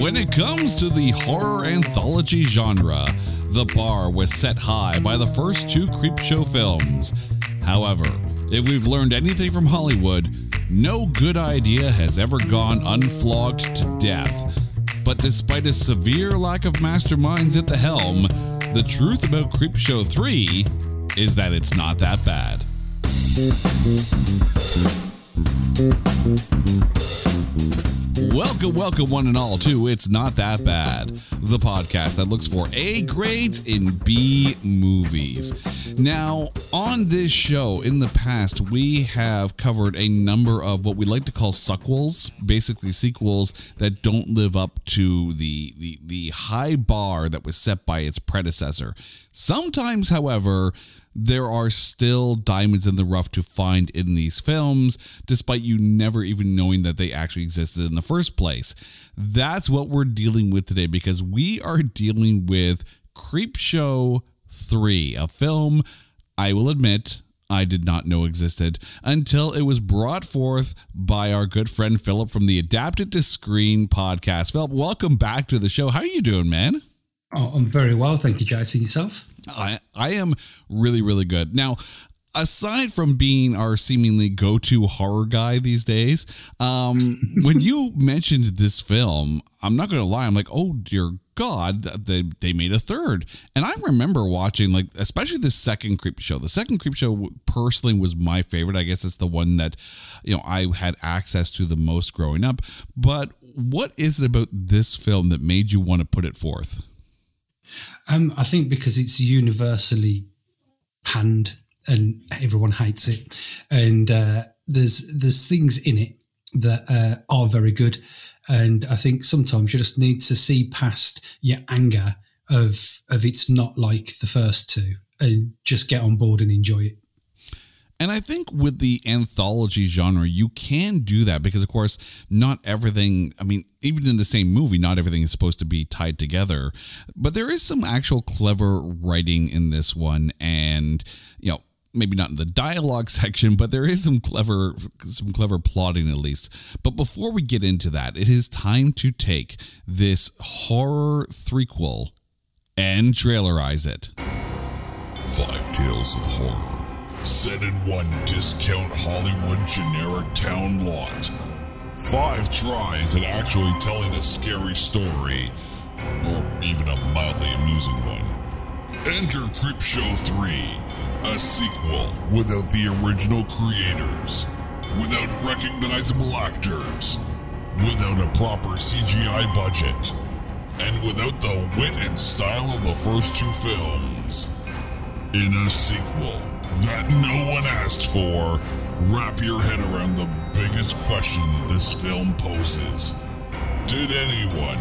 When it comes to the horror anthology genre, the bar was set high by the first two Creepshow films. However, if we've learned anything from Hollywood, no good idea has ever gone unflogged to death. But despite a severe lack of masterminds at the helm, the truth about Creepshow 3 is that it's not that bad. Welcome one and all to It's Not That Bad, the podcast that looks for A grades in B movies. Now, on this show in the past, we have covered a number of what we like to call suckwells, basically sequels that don't live up to the high bar that was set by its predecessor. Sometimes, however, there are still diamonds in the rough to find in these films, despite you never even knowing that they actually existed in the first place. That's what we're dealing with today, because we are dealing with Creepshow 3, a film I will admit I did not know existed until it was brought forth by our good friend Philip from the Adapted to Screen podcast. Philip, welcome back to the show. How are you doing, man? Oh, I'm very well, thank you, Jason. Yourself? I am really, really good. Now, aside from being our seemingly go-to horror guy these days, when you mentioned this film, I'm not going to lie, I'm like, oh, dear God, they made a third. And I remember watching, like, especially the second Creepshow. The second Creepshow personally was my favorite. I guess it's the one that, you know, I had access to the most growing up. But what is it about this film that made you want to put it forth? I think because it's universally panned and everyone hates it, and there's things in it that are very good, and I think sometimes you just need to see past your anger of it's not like the first two and just get on board and enjoy it. And I think with the anthology genre, you can do that because, of course, not everything, I mean, even in the same movie, not everything is supposed to be tied together. But there is some actual clever writing in this one. And, you know, maybe not in the dialogue section, but there is some clever plotting at least. But before we get into that, it is time to take this horror threequel and trailerize it. Five Tales of Horror. Set in one discount Hollywood generic town lot. Five tries at actually telling a scary story, or even a mildly amusing one. Enter Creepshow 3, a sequel without the original creators, without recognizable actors, without a proper CGI budget, and without the wit and style of the first two films. In a sequel that no one asked for, wrap your head around the biggest question that this film poses. Did anyone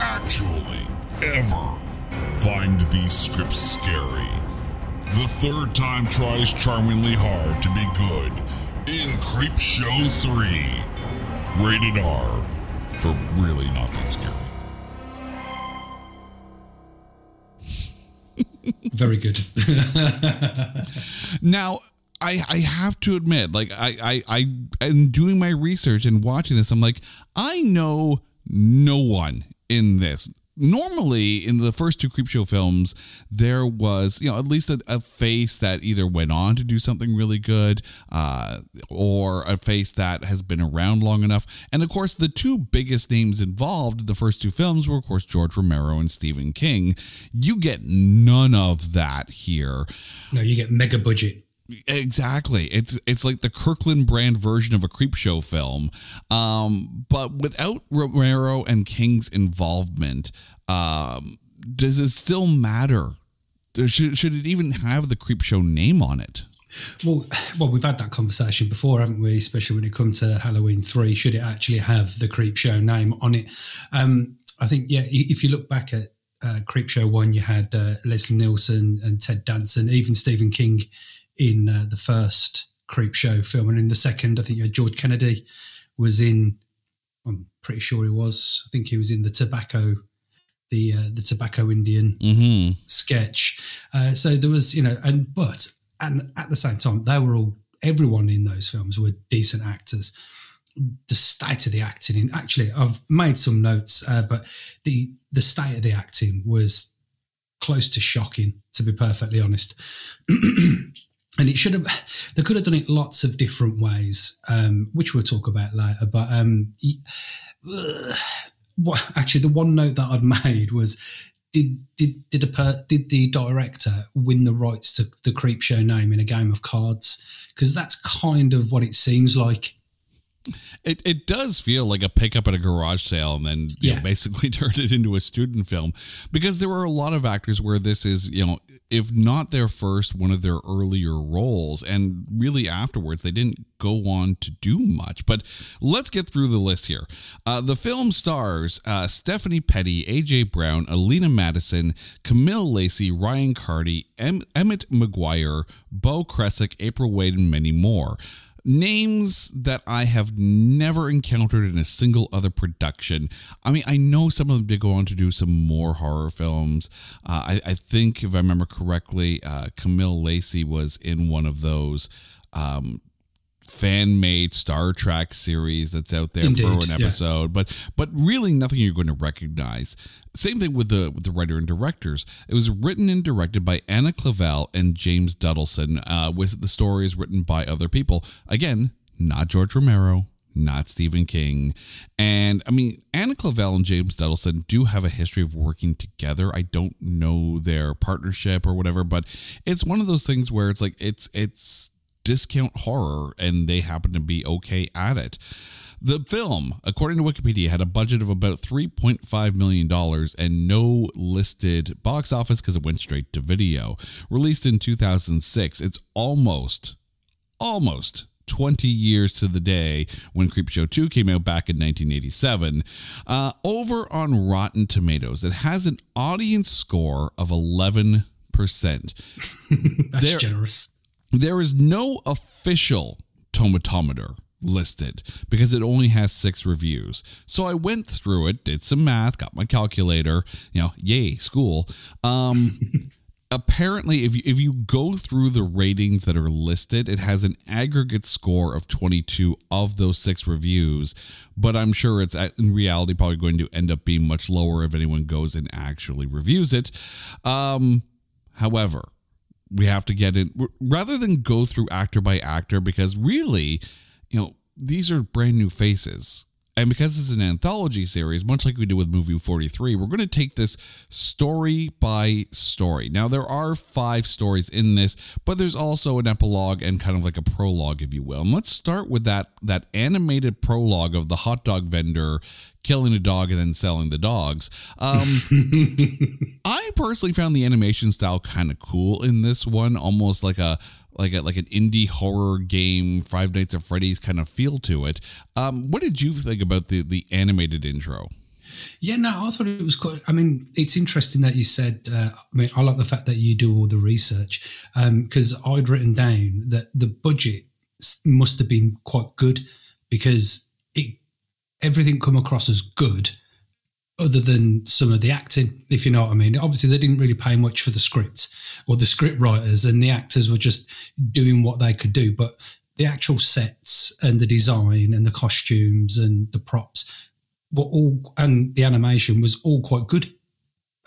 actually ever find these scripts scary? The third time tries charmingly hard to be good in Creepshow 3. Rated R for really not that scary. Very good. Now, I have to admit, like, I am doing my research and watching this. I'm like, I know no one in this. Normally, in the first two Creepshow films, there was, you know, at least a face that either went on to do something really good or a face that has been around long enough. And, of course, the two biggest names involved in the first two films were, of course, George Romero and Stephen King. You get none of that here. No, you get mega budget. Exactly. It's like the Kirkland brand version of a Creepshow film. But without Romero and King's involvement, does it still matter? Should it even have the Creepshow name on it? Well, we've had that conversation before, haven't we? Especially when it comes to Halloween 3, should it actually have the Creepshow name on it? I think, yeah, if you look back at Creepshow 1, you had Leslie Nielsen and Ted Danson, even Stephen King in the first Creepshow film. And in the second, I think George Kennedy was in, I'm pretty sure he was, I think he was in the Tobacco Indian sketch. So there was, you know, but at the same time, everyone in those films were decent actors. the state of the acting in, actually, I've made some notes, but the state of the acting was close to shocking, to be perfectly honest. And it should have, they could have done it lots of different ways, which we'll talk about later. But actually, the one note that I'd made was, did the director win the rights to the Creepshow name in a game of cards? Because that's kind of what it seems like. It does feel like a pickup at a garage sale and then you know, basically turned it into a student film, because there were a lot of actors where this is, you know, if not their first, one of their earlier roles, and really afterwards they didn't go on to do much. But let's get through the list here. The film stars Stephanie Petty, AJ Brown, Alina Madison, Camille Lacey, Ryan Carty, Emmett Maguire, Beau Kressick, April Wade, and many more. Names that I have never encountered in a single other production. I mean, I know some of them did go on to do some more horror films. I think, if I remember correctly, Camille Lacey was in one of those fan-made Star Trek series that's out there. Indeed, for an episode. Yeah. But really nothing you're going to recognize. Same thing with the writer and directors. It was written and directed by Anna Clavel and James Duddelson, with the stories written by other people. Again, not George Romero, not Stephen King. And I mean, Anna Clavel and James Duddelson do have a history of working together. I don't know their partnership or whatever, but it's one of those things where it's like, it's discount horror, and they happen to be okay at it. The film, according to Wikipedia, had a budget of about $3.5 million and no listed box office because it went straight to video. Released in 2006, it's almost 20 years to the day when Creepshow 2 came out back in 1987. Over on Rotten Tomatoes, it has an audience score of 11%. That's generous. There is no official tomatometer listed because it only has 6 reviews. So I went through it, did some math, got my calculator, you know, yay, school. Apparently, if you go through the ratings that are listed, it has an aggregate score of 22 of those 6 reviews, but I'm sure it's in reality probably going to end up being much lower if anyone goes and actually reviews it. However, we have to get in rather than go through actor by actor, because really, you know, these are brand new faces. And because it's an anthology series, much like we do with movie 43, we're going to take this story by story. Now, there are 5 stories in this, but there's also an epilogue and kind of like a prologue, if you will. And let's start with that animated prologue of the hot dog vendor killing a dog and then selling the dogs. I personally found the animation style kind of cool in this one, almost like an indie horror game, Five Nights at Freddy's kind of feel to it. What did you think about the animated intro? Yeah, no, I thought it was cool. I mean, it's interesting that you said, I like the fact that you do all the research, because I'd written down that the budget must have been quite good, because everything come across as good other than some of the acting, if you know what I mean. Obviously, they didn't really pay much for the script or the script writers, and the actors were just doing what they could do. But the actual sets and the design and the costumes and the props were all, and the animation was all quite good.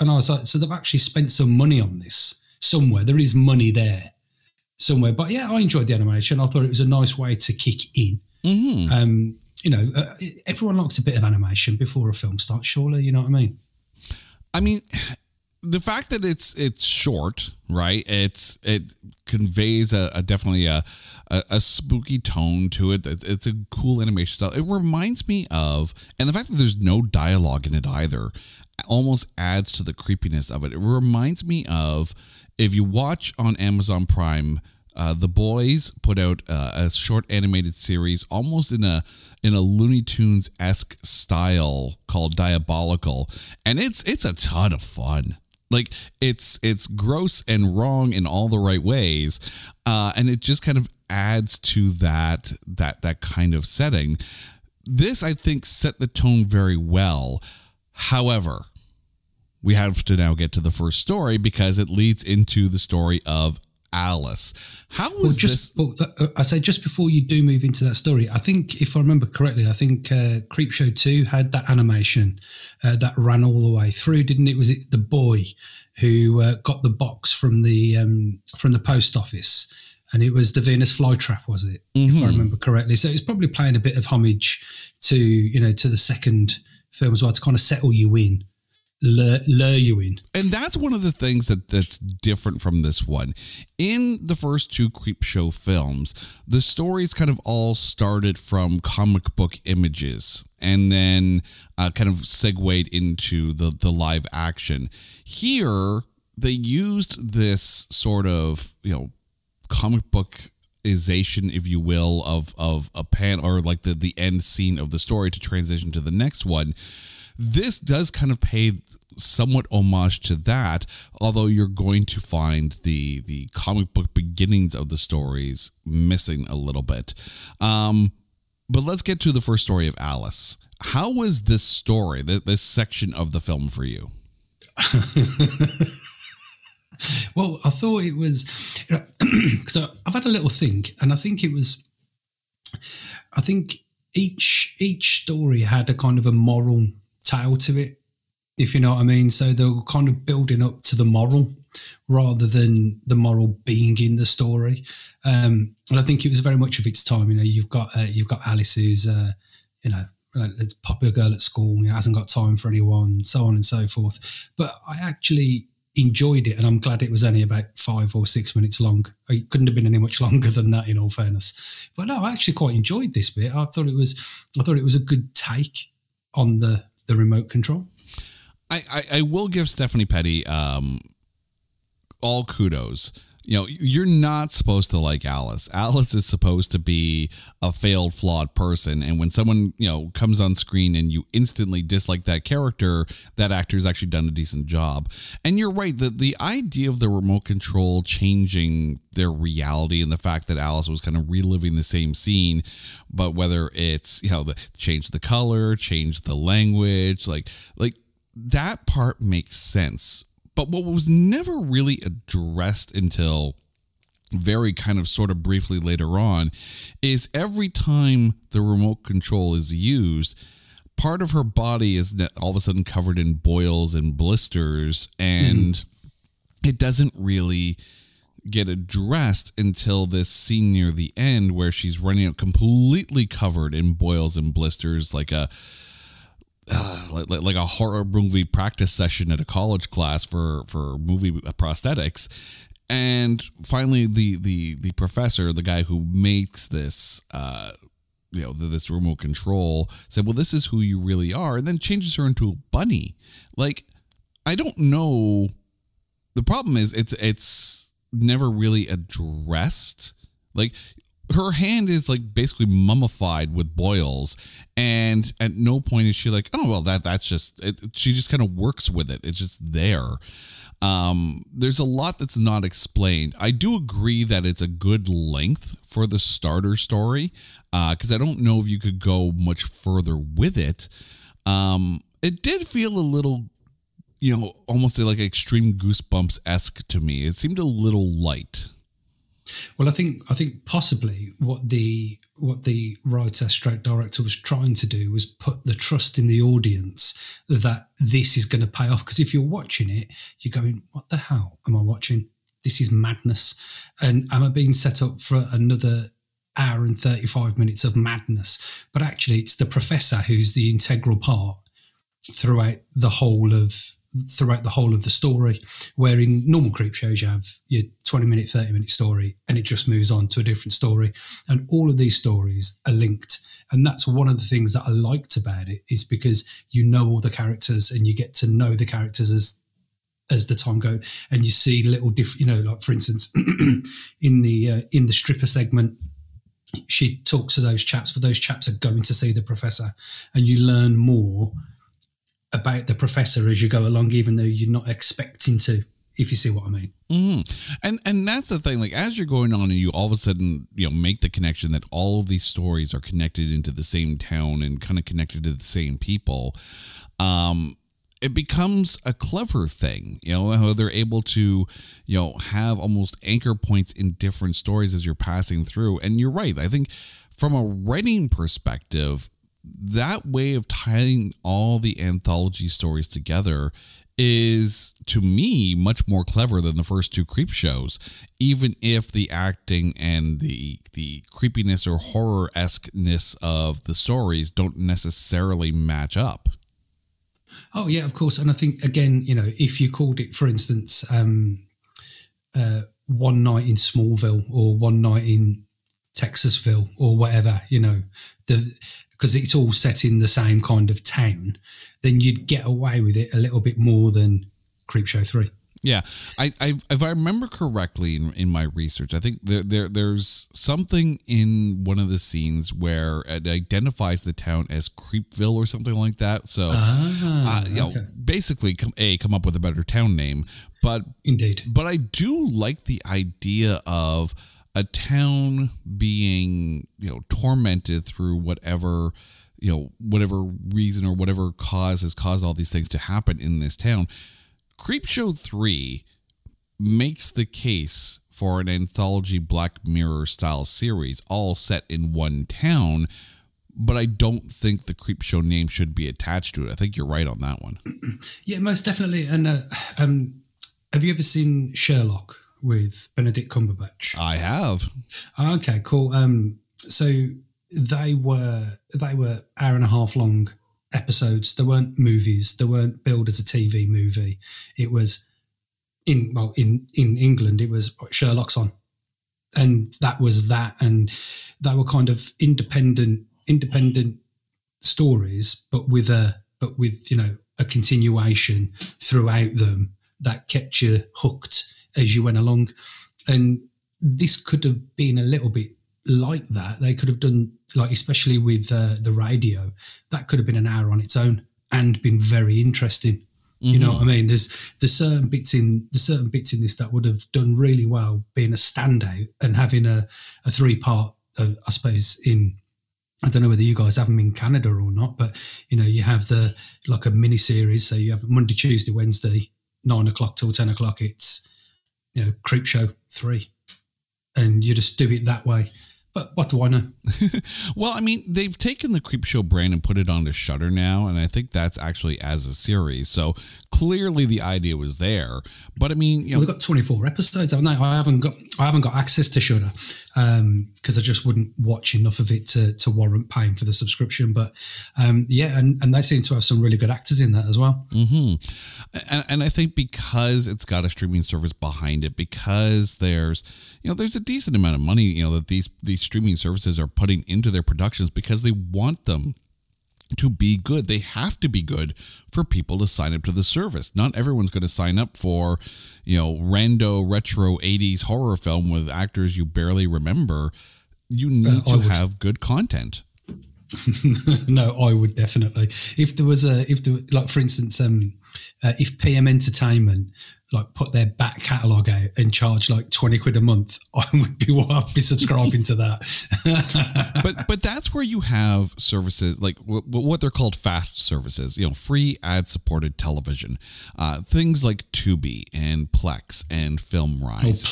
And I was like, so they've actually spent some money on this somewhere. There is money there somewhere. But yeah, I enjoyed the animation. I thought it was a nice way to kick in. Mm-hmm. You know, everyone likes a bit of animation before a film starts, surely, you know what I mean? I mean, the fact that it's short, right? It conveys definitely a spooky tone to it. It's a cool animation style. It reminds me of, and the fact that there's no dialogue in it either almost adds to the creepiness of it. It reminds me of, if you watch on Amazon Prime, The Boys put out a short animated series almost in a Looney Tunes-esque style called Diabolical, and it's a ton of fun. Like, it's gross and wrong in all the right ways, and it just kind of adds to that kind of setting. This, I think, set the tone very well. However, we have to now get to the first story, because it leads into the story of Alice. How was I say, just before you do move into that story, I think, if I remember correctly, I think Creepshow 2 had that animation that ran all the way through, didn't it? Was it the boy who got the box from the post office? And it was the Venus flytrap, was it? Mm-hmm. If I remember correctly. So it's probably playing a bit of homage to, you know, to the second film as well, to kind of settle you in, lure you in. And that's one of the things that's different from this one. In the first two Creepshow films, the stories kind of all started from comic book images and then kind of segued into the live action. Here, they used this sort of, you know, comic bookization, if you will, of a pan, or like the end scene of the story to transition to the next one. This does kind of pay somewhat homage to that, although you're going to find the comic book beginnings of the stories missing a little bit. But let's get to the first story of Alice. How was this story, this section of the film for you? Well, I thought it was, because I've had a little think, and I think it was, I think each story had a kind of a moral tale to it, if you know what I mean. So they were kind of building up to the moral rather than the moral being in the story. And I think it was very much of its time. You know, you've got Alice, who's you know, a popular girl at school, you know, hasn't got time for anyone, so on and so forth. But I actually enjoyed it, and I'm glad it was only about 5 or 6 minutes long. It couldn't have been any much longer than that, in all fairness. But no, I actually quite enjoyed this bit. I thought it was a good take on the remote control. I will give Stephanie Petty all kudos. You know, you're not supposed to like Alice. Alice is supposed to be a failed, flawed person. And when someone, you know, comes on screen and you instantly dislike that character, that actor's actually done a decent job. And you're right, the idea of the remote control changing their reality and the fact that Alice was kind of reliving the same scene, but whether it's, you know, change the color, change the language, like that part makes sense. But what was never really addressed until very kind of sort of briefly later on is every time the remote control is used, part of her body is all of a sudden covered in boils and blisters, and it doesn't really get addressed until this scene near the end where she's running out completely covered in boils and blisters, like a like a horror movie practice session at a college class for movie prosthetics. And finally the professor, the guy who makes this you know, this remote control, said, well, this is who you really are, and then changes her into a bunny. Like, I don't know, the problem is it's never really addressed. Like, her hand is like basically mummified with boils, and at no point is she like, oh, well, that's just it. She just kind of works with it. It's just there. There's a lot that's not explained. I do agree that it's a good length for the starter story, because I don't know if you could go much further with it. It did feel a little, you know, almost like extreme Goosebumps-esque to me. It seemed a little light. Well, I think possibly what the writer/stroke director was trying to do was put the trust in the audience that this is going to pay off. Because if you're watching it, you're going, "What the hell am I watching? This is madness!" And am I being set up for another hour and 35 minutes of madness? But actually, it's the professor who's the integral part throughout the whole of the story, where in normal creep shows you have your 20-minute, 30-minute story and it just moves on to a different story. And all of these stories are linked. And that's one of the things that I liked about it, is because you know all the characters and you get to know the characters as the time goes. And you see little different, you know, like, for instance, in the stripper segment, she talks to those chaps, but those chaps are going to see the professor, and you learn more about the professor as you go along, even though you're not expecting to, if you see what I mean. Mm-hmm. And that's the thing, like, as you're going on and you all of a sudden, you know, make the connection that all of these stories are connected into the same town and kind of connected to the same people. it becomes a clever thing, you know, how they're able to, you know, have almost anchor points in different stories as you're passing through. And you're right. I think from a writing perspective, that way of tying all the anthology stories together is, to me, much more clever than the first two Creep shows, even if the acting and the creepiness or horror-esque-ness of the stories don't necessarily match up. Oh, yeah, of course. And I think, again, you know, if you called it, for instance, One Night in Smallville or One Night in Texasville or whatever, you know, because it's all set in the same kind of town, then you'd get away with it a little bit more than Creepshow 3. Yeah. If I remember correctly in my research, I think there's something in one of the scenes where it identifies the town as Creepville or something like that. So, you know, basically, come up with a better town name. But indeed. But I do like the idea of a town being, you know, tormented through whatever, you know, whatever reason or whatever cause has caused all these things to happen in this town. Creepshow 3 makes the case for an anthology Black Mirror style series, all set in one town, but I don't think the Creepshow name should be attached to it. I think you're right on that one. Yeah, most definitely. And have you ever seen Sherlock with Benedict Cumberbatch? I have. Okay, cool. So they were hour and a half long episodes. They weren't movies. They weren't billed as a TV movie. It was in England, it was Sherlock's on, and that was that. And they were kind of independent stories, but with you know, a continuation throughout them that kept you hooked as you went along. And this could have been a little bit like that. They could have done, like, especially with the radio, that could have been an hour on its own and been very interesting. Mm-hmm. You know what I mean? There's certain bits in this that would have done really well being a standout and having a three-part, I suppose, in, I don't know whether you guys have them in Canada or not, but, you know, you have like a mini-series, so you have Monday, Tuesday, Wednesday, 9 o'clock till 10 o'clock, it's, you know, Creepshow 3, and you just do it that way. But what do I know? Well, I mean, they've taken the Creepshow brand and put it onto Shudder now, and I think that's actually as a series. So clearly the idea was there. But I mean, you know, they've got 24 episodes, haven't they? I haven't got access to Shudder because I just wouldn't watch enough of it to warrant paying for the subscription. But yeah, and they seem to have some really good actors in that as well. Mm-hmm. And I think because it's got a streaming service behind it, because there's a decent amount of money, you know, that these streaming services are putting into their productions, because they want them to be good. They have to be good for people to sign up to the service. Not everyone's going to sign up for, you know, rando retro 80s horror film with actors you barely remember. You need to have good content. No, I would definitely. If there was if PM Entertainment like put their back catalogue out and charge like 20 quid a month, I'd be subscribing to that. But that's where you have services like what they're called FAST services, you know, free ad supported television, things like Tubi and Plex and FilmRise. Oh,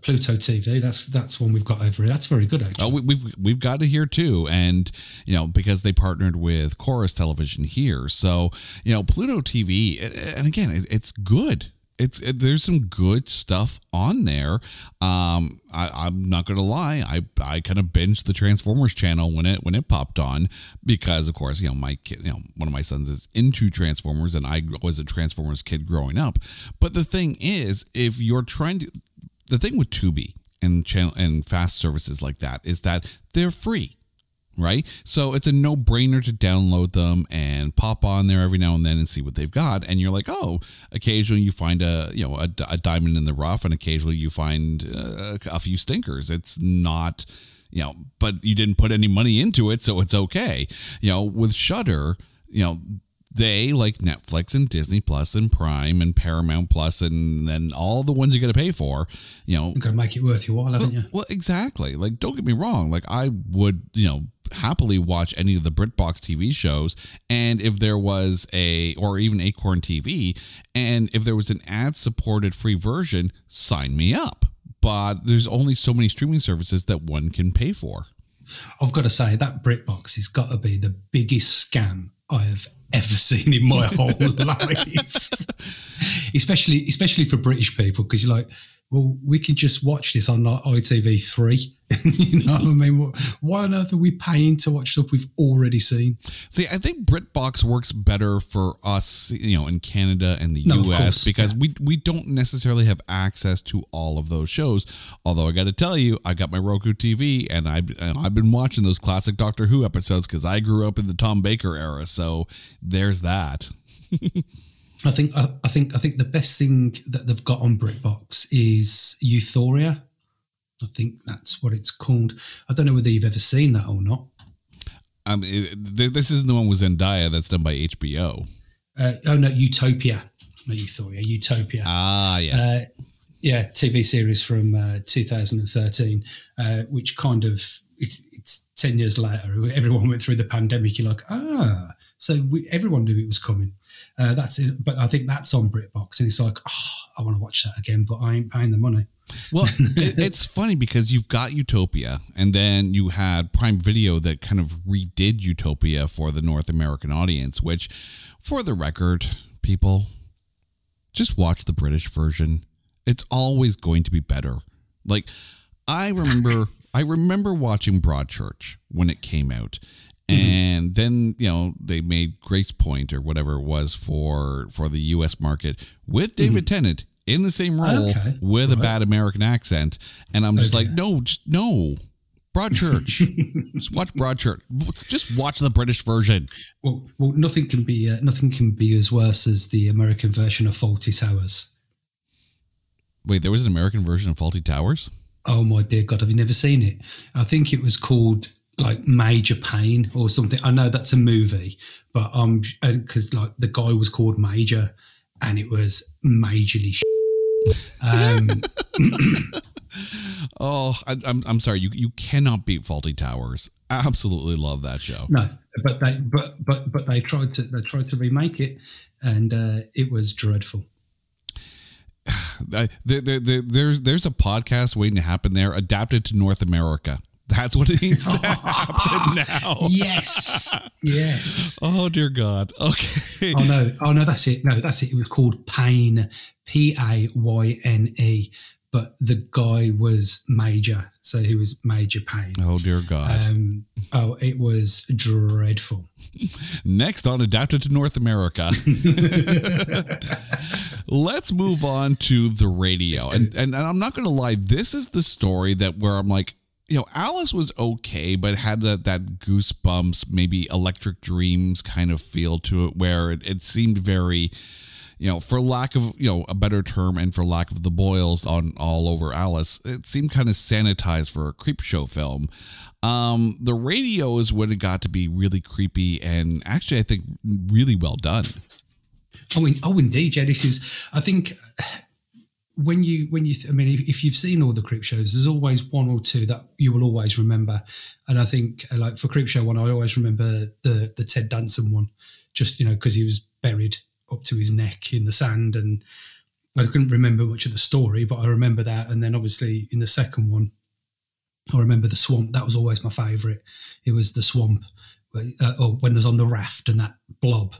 Pluto TV. That's one we've got over here. That's very good, actually. Oh, we've got it here too, and you know, because they partnered with Chorus Television here, so you know, Pluto TV, and again, it's good. There's some good stuff on there. I'm not gonna lie. I kind of binged the Transformers channel when it popped on, because of course, you know, my kid, you know, one of my sons is into Transformers, and I was a Transformers kid growing up. But the thing is, the thing with Tubi and channel and fast services like that is that they're free. Right. So it's a no brainer to download them and pop on there every now and then and see what they've got. And you're like, oh, occasionally you find a diamond in the rough, and occasionally you find a few stinkers. It's not, you know, but you didn't put any money into it, so it's okay. You know, with Shudder, you know, they, like Netflix and Disney Plus and Prime and Paramount Plus and then all the ones you got to pay for, you know, you've got to make it worth your while, haven't you? Well, exactly. Like, don't get me wrong. Like, I would, you know, happily watch any of the BritBox TV shows. And if there was or even Acorn TV, and if there was an ad-supported free version, sign me up. But there's only so many streaming services that one can pay for. I've got to say, that BritBox has got to be the biggest scam I have ever seen in my whole life. Especially for British people, because you're like, well, we can just watch this on like ITV3. You know what I mean? Why on earth are we paying to watch stuff we've already seen? See, I think BritBox works better for us, you know, in Canada and the US, because we don't necessarily have access to all of those shows. Although I got to tell you, I got my Roku TV and I've been watching those classic Doctor Who episodes because I grew up in the Tom Baker era. So there's that. I think the best thing that they've got on BritBox is Euphoria. I think that's what it's called. I don't know whether you've ever seen that or not. This isn't the one with Zendaya that's done by HBO. Utopia. Not Euphoria, Utopia. Ah, yes. TV series from 2013, which kind of, it's 10 years later. Everyone went through the pandemic. You're like, so everyone knew it was coming. That's it. But I think that's on BritBox, and it's like, I want to watch that again, but I ain't paying the money. Well, it's funny because you've got Utopia, and then you had Prime Video that kind of redid Utopia for the North American audience, which, for the record, people, just watch the British version. It's always going to be better. Like, I remember watching Broadchurch when it came out. And then, you know, they made Grace Point or whatever it was for the U.S. market with David Tennant in the same role with a bad American accent. And I'm just like, no, Broadchurch. Just watch Broadchurch. Just watch the British version. Well, nothing can be as worse as the American version of Fawlty Towers. Wait, there was an American version of Fawlty Towers? Oh, my dear God. Have you never seen it? I think it was called like Major Payne or something. I know that's a movie, but because like the guy was called Major, and it was majorly. I'm sorry. You cannot beat Fawlty Towers. I absolutely love that show. No, but they tried to remake it, and it was dreadful. There's a podcast waiting to happen there, adapted to North America. That's what it needs to happen now. Yes. Oh, dear God. Okay. Oh, no, that's it. No, that's it. It was called Payne, Payne, but the guy was Major, so he was Major Payne. Oh, dear God. It was dreadful. Next on Adapted to North America. Let's move on to the radio. And I'm not going to lie, this is the story where I'm like, you know, Alice was okay, but had that Goosebumps, maybe Electric Dreams kind of feel to it, where it seemed very, you know, for lack of, you know, a better term and for lack of the boils on all over Alice, it seemed kind of sanitized for a Creepshow film. The radio is when it got to be really creepy and actually, I think, really well done. Oh, indeed, yeah. This is, I think... If you've seen all the Creepshows, there's always one or two that you will always remember. And I think, like for Creepshow 1, I always remember the Ted Danson one, just, you know, because he was buried up to his neck in the sand, and I couldn't remember much of the story, but I remember that. And then obviously in the second one, I remember the swamp. That was always my favourite. It was the swamp, or when there's on the raft and that blob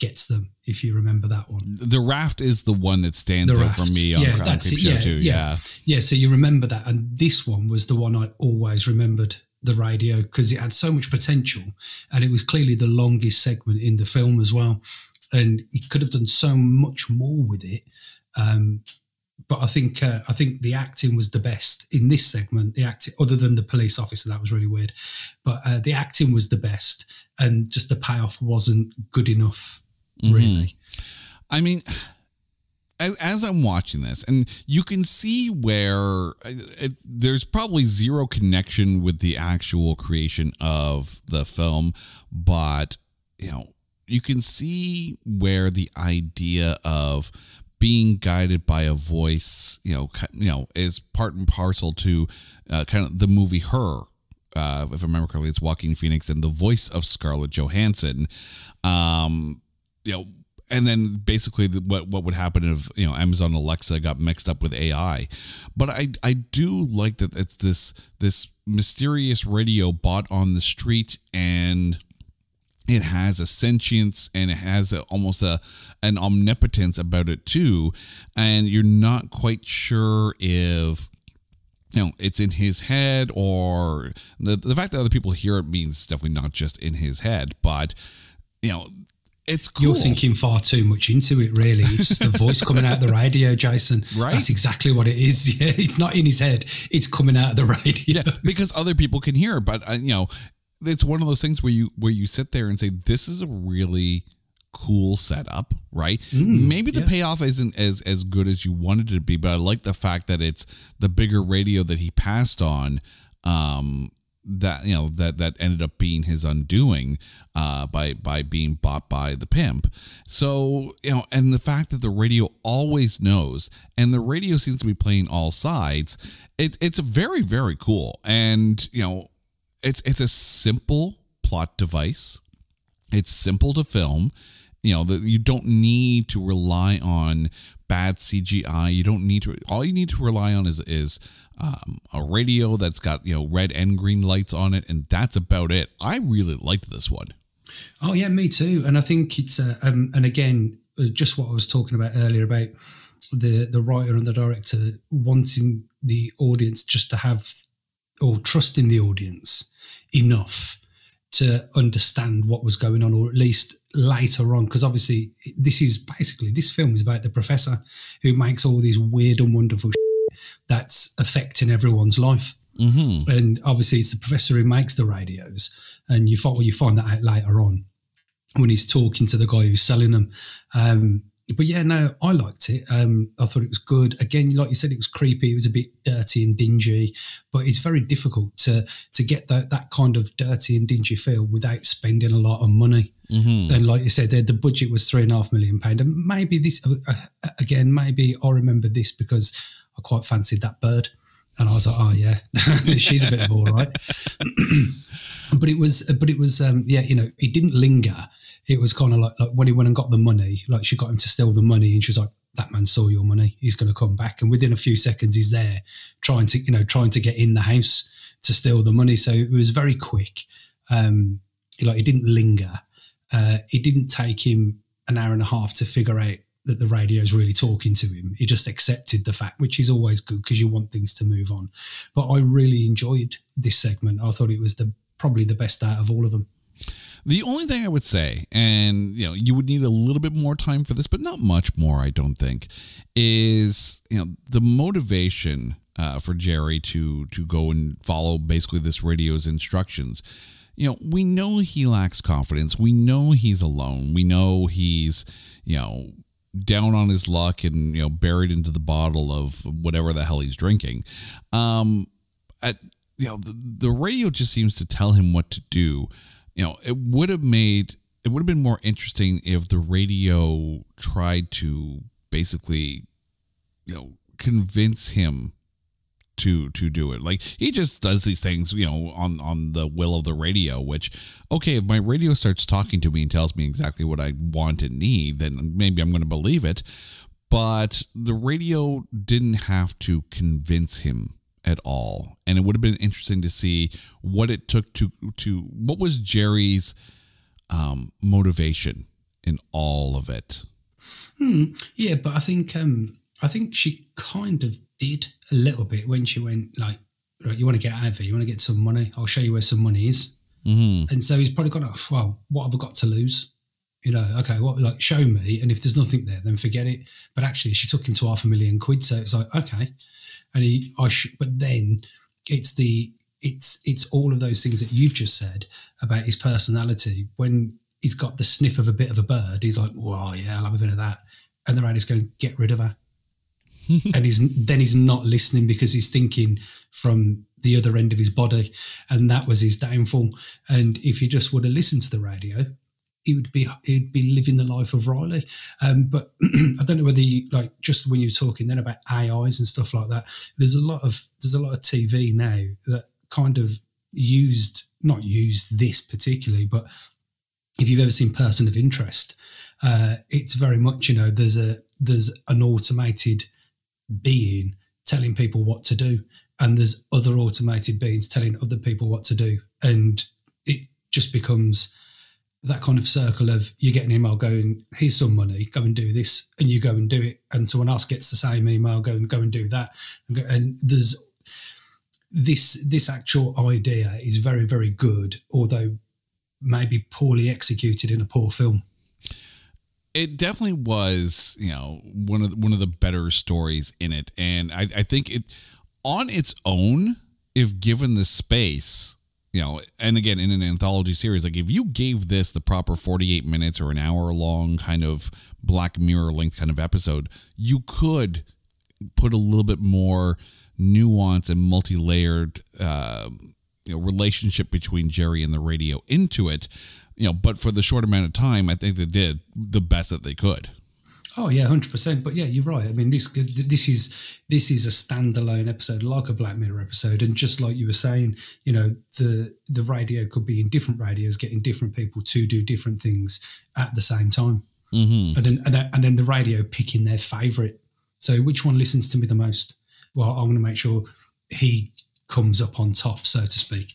gets them, if you remember that one. The raft is the one that stands out for me on Creepshow 2. Yeah, so you remember that. And this one was the one I always remembered, the radio, because it had so much potential, and it was clearly the longest segment in the film as well. And he could have done so much more with it. But I think the acting was the best in this segment. The acting, other than the police officer, that was really weird. But the acting was the best, and just the payoff wasn't good enough. Really. I mean, as I'm watching this, and you can see where there's probably zero connection with the actual creation of the film, but you know, you can see where the idea of being guided by a voice, you know, is part and parcel to kind of the movie Her. if I remember correctly, it's Joaquin Phoenix and the voice of Scarlett Johansson. And then basically what would happen if, Amazon Alexa got mixed up with AI. But I do like that it's this mysterious radio bot on the street, and it has a sentience, and it has almost an omnipotence about it too. And you're not quite sure if, it's in his head, or the fact that other people hear it means definitely not just in his head, but, it's cool. You're thinking far too much into it, really. It's just a voice coming out of the radio, Jason. Right? That's exactly what it is. Yeah, it's not in his head. It's coming out of the radio. Yeah, because other people can hear it. But, it's one of those things where you sit there and say, this is a really cool setup, right? Maybe the payoff isn't as good as you wanted it to be, but I like the fact that it's the bigger radio that he passed on, that that ended up being his undoing, by being bought by the pimp. So and the fact that the radio always knows, and the radio seems to be playing all sides, it's very, very cool. And it's a simple plot device. It's simple to film. You don't need to rely on bad CGI. You don't need to. All you need to rely on is a radio that's got red and green lights on it, and that's about it. I really liked this one. Oh yeah, me too. And I think it's and again, just what I was talking about earlier about the writer and the director wanting the audience just to have, or trusting the audience enough to understand what was going on, or at least later on, because obviously this film is about the professor who makes all these weird and wonderful shit that's affecting everyone's life. Mm-hmm. And obviously it's the professor who makes the radios, and you find that out later on when he's talking to the guy who's selling them. But yeah, no, I liked it. I thought it was good. Again, like you said, it was creepy. It was a bit dirty and dingy, but it's very difficult to get that kind of dirty and dingy feel without spending a lot of money. Mm-hmm. And like you said, the budget was £3.5 million. And maybe this, again, maybe I remember this because I quite fancied that bird. And I was like, oh yeah, she's a bit of all right. But it didn't linger. It was kind of like when he went and got the money, like she got him to steal the money, and she's like, that man saw your money. He's going to come back. And within a few seconds, he's there trying to get in the house to steal the money. So it was very quick. It didn't linger. It didn't take him an hour and a half to figure out that the radio is really talking to him. He just accepted the fact, which is always good because you want things to move on. But I really enjoyed this segment. I thought it was probably the best out of all of them. The only thing I would say, and you would need a little bit more time for this, but not much more, I don't think, is the motivation for Jerry to go and follow basically this radio's instructions. We know he lacks confidence. We know he's alone. We know he's down on his luck and buried into the bottle of whatever the hell he's drinking. The radio just seems to tell him what to do. It would have been more interesting if the radio tried to basically, convince him to do it. Like, he just does these things, on the will of the radio, which, okay, if my radio starts talking to me and tells me exactly what I want and need, then maybe I'm going to believe it. But the radio didn't have to convince him at all, and it would have been interesting to see what it took to what was Jerry's motivation in all of it. Yeah, but I think she kind of did a little bit when she went like, right, you want to get out of here, you want to get some money, I'll show you where some money is. Mm-hmm. And so he's probably gone, oh, well, what have I got to lose? Okay, show me, and if there's nothing there, then forget it. But actually, she took him to £500,000, so it's like, okay. And but then it's all of those things that you've just said about his personality. When he's got the sniff of a bit of a bird, he's like, "Wow, yeah, I'll have a bit of that." And the radio's going, "Get rid of her." And he's not listening because he's thinking from the other end of his body, and that was his downfall. And if he just would have listened to the radio, he'd be living the life of Riley. But I don't know whether you, just when you're talking then about AIs and stuff like that, there's a lot of TV now that kind of not used this particularly, but if you've ever seen Person of Interest, it's very much, you know, there's an automated being telling people what to do, and there's other automated beings telling other people what to do. And it just becomes that kind of circle of you get an email going, here's some money, go and do this, and you go and do it. And someone else gets the same email going, go and do that. And there's this actual idea is very, very good, although maybe poorly executed in a poor film. It definitely was, you know, one of the better stories in it. And I think it on its own, if given the space, you know, and again, in an anthology series, like if you gave this the proper 48 minutes or an hour long kind of Black Mirror length kind of episode, you could put a little bit more nuance and multi-layered relationship between Jerry and the radio into it, you know, but for the short amount of time, I think they did the best that they could. Oh yeah, 100%. But yeah, you're right. I mean, this is a standalone episode, like a Black Mirror episode. And just like you were saying, you know, the radio could be in different radios, getting different people to do different things at the same time. Mm-hmm. And then the radio picking their favorite. So which one listens to me the most? Well, I want to make sure he comes up on top, so to speak.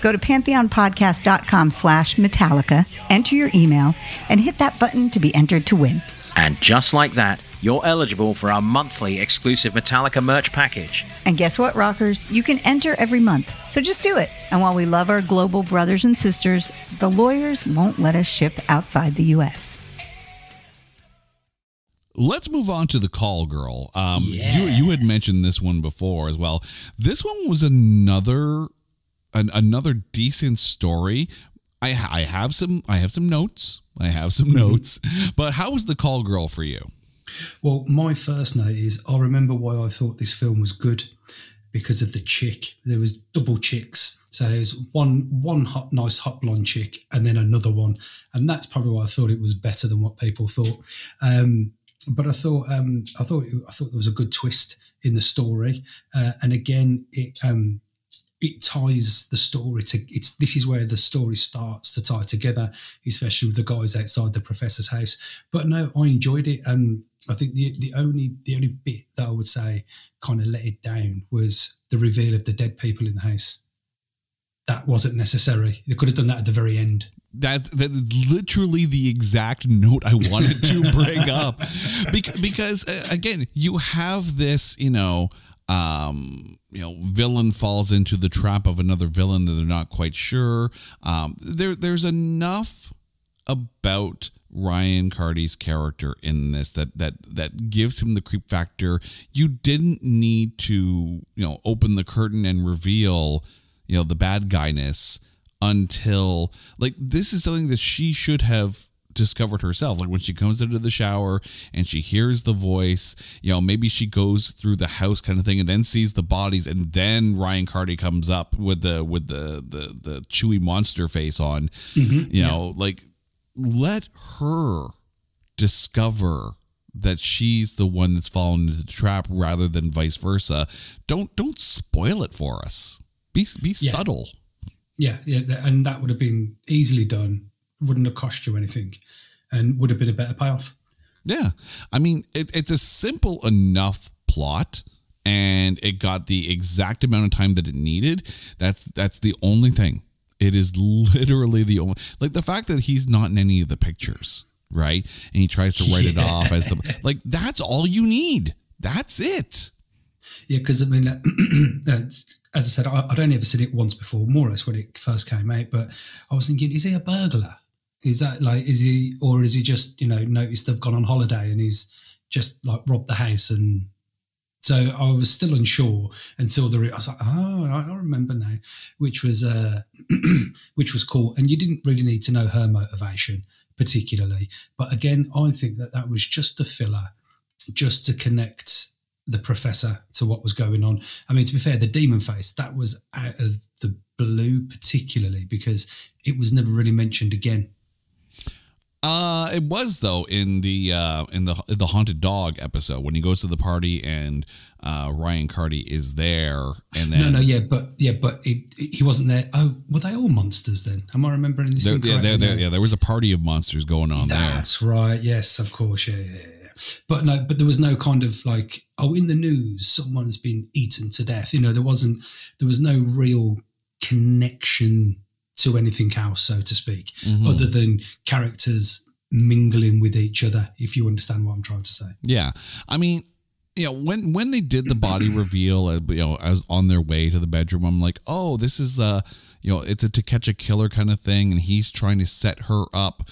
Go to pantheonpodcast.com/Metallica, enter your email, and hit that button to be entered to win. And just like that, you're eligible for our monthly exclusive Metallica merch package. And guess what, rockers? You can enter every month, so just do it. And while we love our global brothers and sisters, the lawyers won't let us ship outside the U.S. Let's move on to The Call Girl. You had mentioned this one before as well. This one was another decent story. I have some notes, but how was The Call Girl for you? Well, my first note is I remember why I thought this film was good, because of the chick. There was double chicks. So there's one hot, nice hot blonde chick and then another one. And that's probably why I thought it was better than what people thought. But I thought there was a good twist in the story. And again, it ties the story to it's. This is where the story starts to tie together, especially with the guys outside the professor's house. But no, I enjoyed it. I think the only bit that I would say kind of let it down was the reveal of the dead people in the house. that wasn't necessary. They could have done that at the very end. That's literally the exact note I wanted to bring up. Because again, you have this, villain falls into the trap of another villain that they're not quite sure. There's enough about Ryan Carty's character in this that gives him the creep factor. You didn't need to, open the curtain and reveal, the bad guyness until, like, this is something that she should have discovered herself. Like when she comes into the shower and she hears the voice, maybe she goes through the house kind of thing and then sees the bodies, and then Ryan Carty comes up with the chewy monster face on. Mm-hmm. Let her discover that she's the one that's fallen into the trap rather than vice versa. Don't spoil it for us. Be subtle. Yeah, and that would have been easily done. Wouldn't have cost you anything, and would have been a better payoff. Yeah, I mean, it's a simple enough plot, and it got the exact amount of time that it needed. That's the only thing. It is literally the only, like, the fact that he's not in any of the pictures, right? And he tries to write it off as the, like, that's all you need. That's it. Yeah, because I mean, as I said, I'd only ever seen it once before, more or less when it first came out. But I was thinking, is he a burglar? Is that like, is he just, noticed they've gone on holiday and he's just like robbed the house? And so I was still unsure until I was like, oh, I remember now, which was cool. And you didn't really need to know her motivation particularly. But again, I think that was just a filler, just to connect the professor to what was going on. I mean, to be fair, the demon face, that was out of the blue particularly because it was never really mentioned again. It was though in the haunted dog episode when he goes to the party and Ryan Carty is there and then he wasn't there. Oh, were they all monsters then? Am I remembering this? There was a party of monsters going on there. That's right. Yes, of course. Yeah. But there was no kind of like, oh, in the news, someone's been eaten to death. There was no real connection to anything else, so to speak, mm-hmm. other than characters mingling with each other, if you understand what I'm trying to say. Yeah. I mean, when they did the body reveal, as on their way to the bedroom, I'm like, oh, this is it's a To Catch a Killer kind of thing. And he's trying to set her up,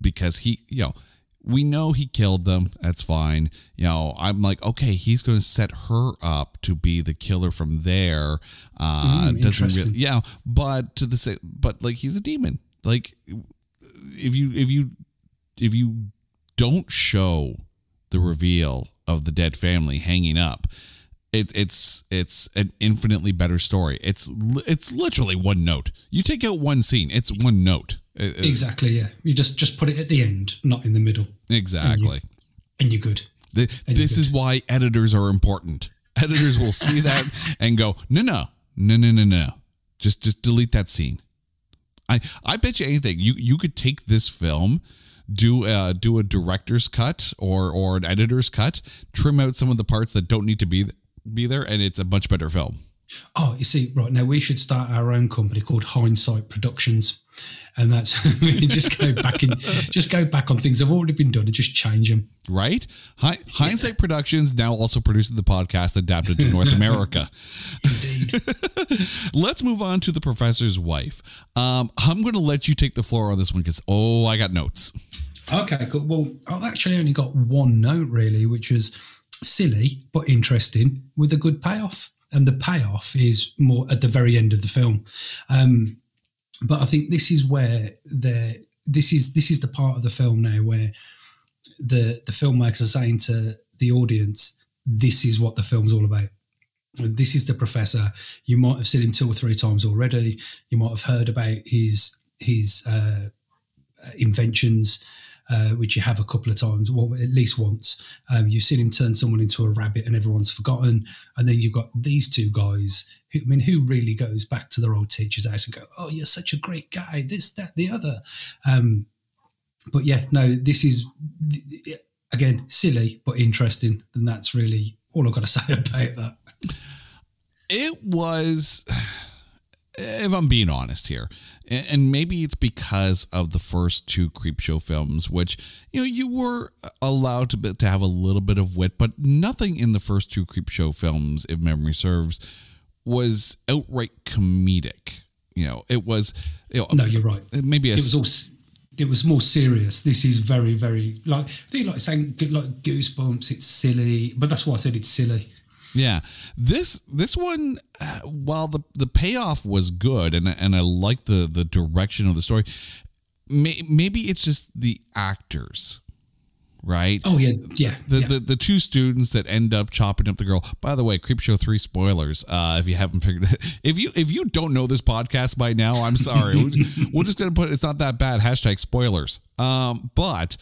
because he, we know he killed them. That's fine. I'm like, okay, he's going to set her up to be the killer from there. Interesting. But like, he's a demon. Like, if you don't show the reveal of the dead family hanging up, it's an infinitely better story. It's literally one note. You take out one scene, it's one note. Exactly, yeah. You just put it at the end, not in the middle. Exactly. And you're good. This is why editors are important. Editors will see that and go, no. Just delete that scene. I bet you anything. You could take this film, do a director's cut or an editor's cut, trim out some of the parts that don't need to be there, and it's a much better film. Oh, you see, right now we should start our own company called Hindsight Productions. And that's we just go back and just go back on things that have already been done and just change them. Right? Hindsight Productions now also produces the podcast Adapted to North America. Indeed. Let's move on to the professor's wife. I'm going to let you take the floor on this one because, I got notes. Okay, cool. Well, I've actually only got one note really, which is silly but interesting with a good payoff. And the payoff is more at the very end of the film. But I think this is where this is the part of the film now where the filmmakers are saying to the audience, this is what the film's all about. This is the professor. You might have seen him 2 or 3 times already. You might have heard about his inventions, which you have a couple of times, well, at least once. You've seen him turn someone into a rabbit and everyone's forgotten. And then you've got these two guys who really goes back to their old teacher's house and go, oh, you're such a great guy, this, that, the other. This is, again, silly but interesting. And that's really all I've got to say about that. It was... if I'm being honest here. And maybe it's because of the first two Creepshow films, which, you know, you were allowed to have a little bit of wit, but nothing in the first two Creepshow films, if memory serves, was outright comedic. You know, it was, you know, no, you're right. Maybe it was more serious. This is very, very, like, I think like saying like Goosebumps, it's silly, but that's why I said it's silly. Yeah, this one, while the payoff was good and I like the direction of the story, maybe it's just the actors, right? Oh yeah. The two students that end up chopping up the girl. By the way, Creepshow 3 spoilers. If you haven't figured it, if you don't know this podcast by now, I'm sorry. We're just gonna put It's Not That Bad #spoilers. But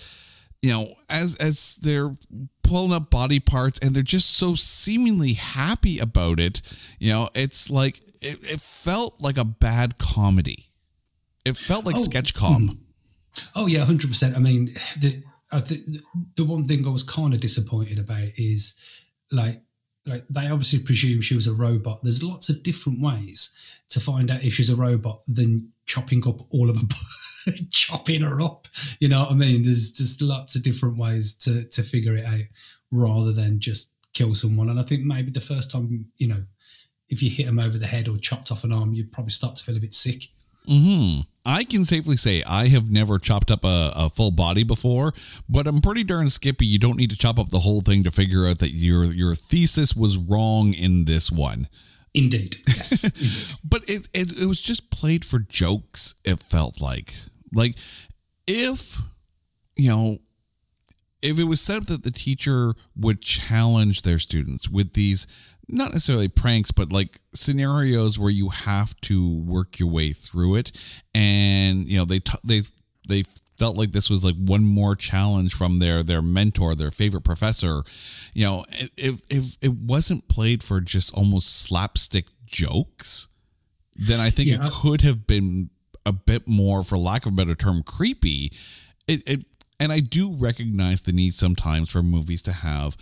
you know, as they're pulling up body parts and they're just so seemingly happy about it, you know, it's like it felt like a bad comedy. It felt like sketch com. Oh yeah, 100%. I mean, the one thing I was kind of disappointed about is like they obviously presume she was a robot. There's lots of different ways to find out if she's a robot than chopping up all of her, chopping her up. You know what I mean? There's just lots of different ways to figure it out rather than just kill someone. And I think maybe the first time, you know, if you hit them over the head or chopped off an arm, you'd probably start to feel a bit sick. Mm-hmm. I can safely say I have never chopped up a full body before, but I'm pretty darn skippy. You don't need to chop up the whole thing to figure out that your thesis was wrong in this one. Indeed. Yes. Indeed. But it was just played for jokes. It felt like if, you know, if it was set up that the teacher would challenge their students with these, not necessarily pranks, but like scenarios where you have to work your way through it. And, you know, they felt like this was like one more challenge from their mentor, their favorite professor. You know, if it wasn't played for just almost slapstick jokes, then I think it could have been a bit more, for lack of a better term, creepy. And I do recognize the need sometimes for movies to have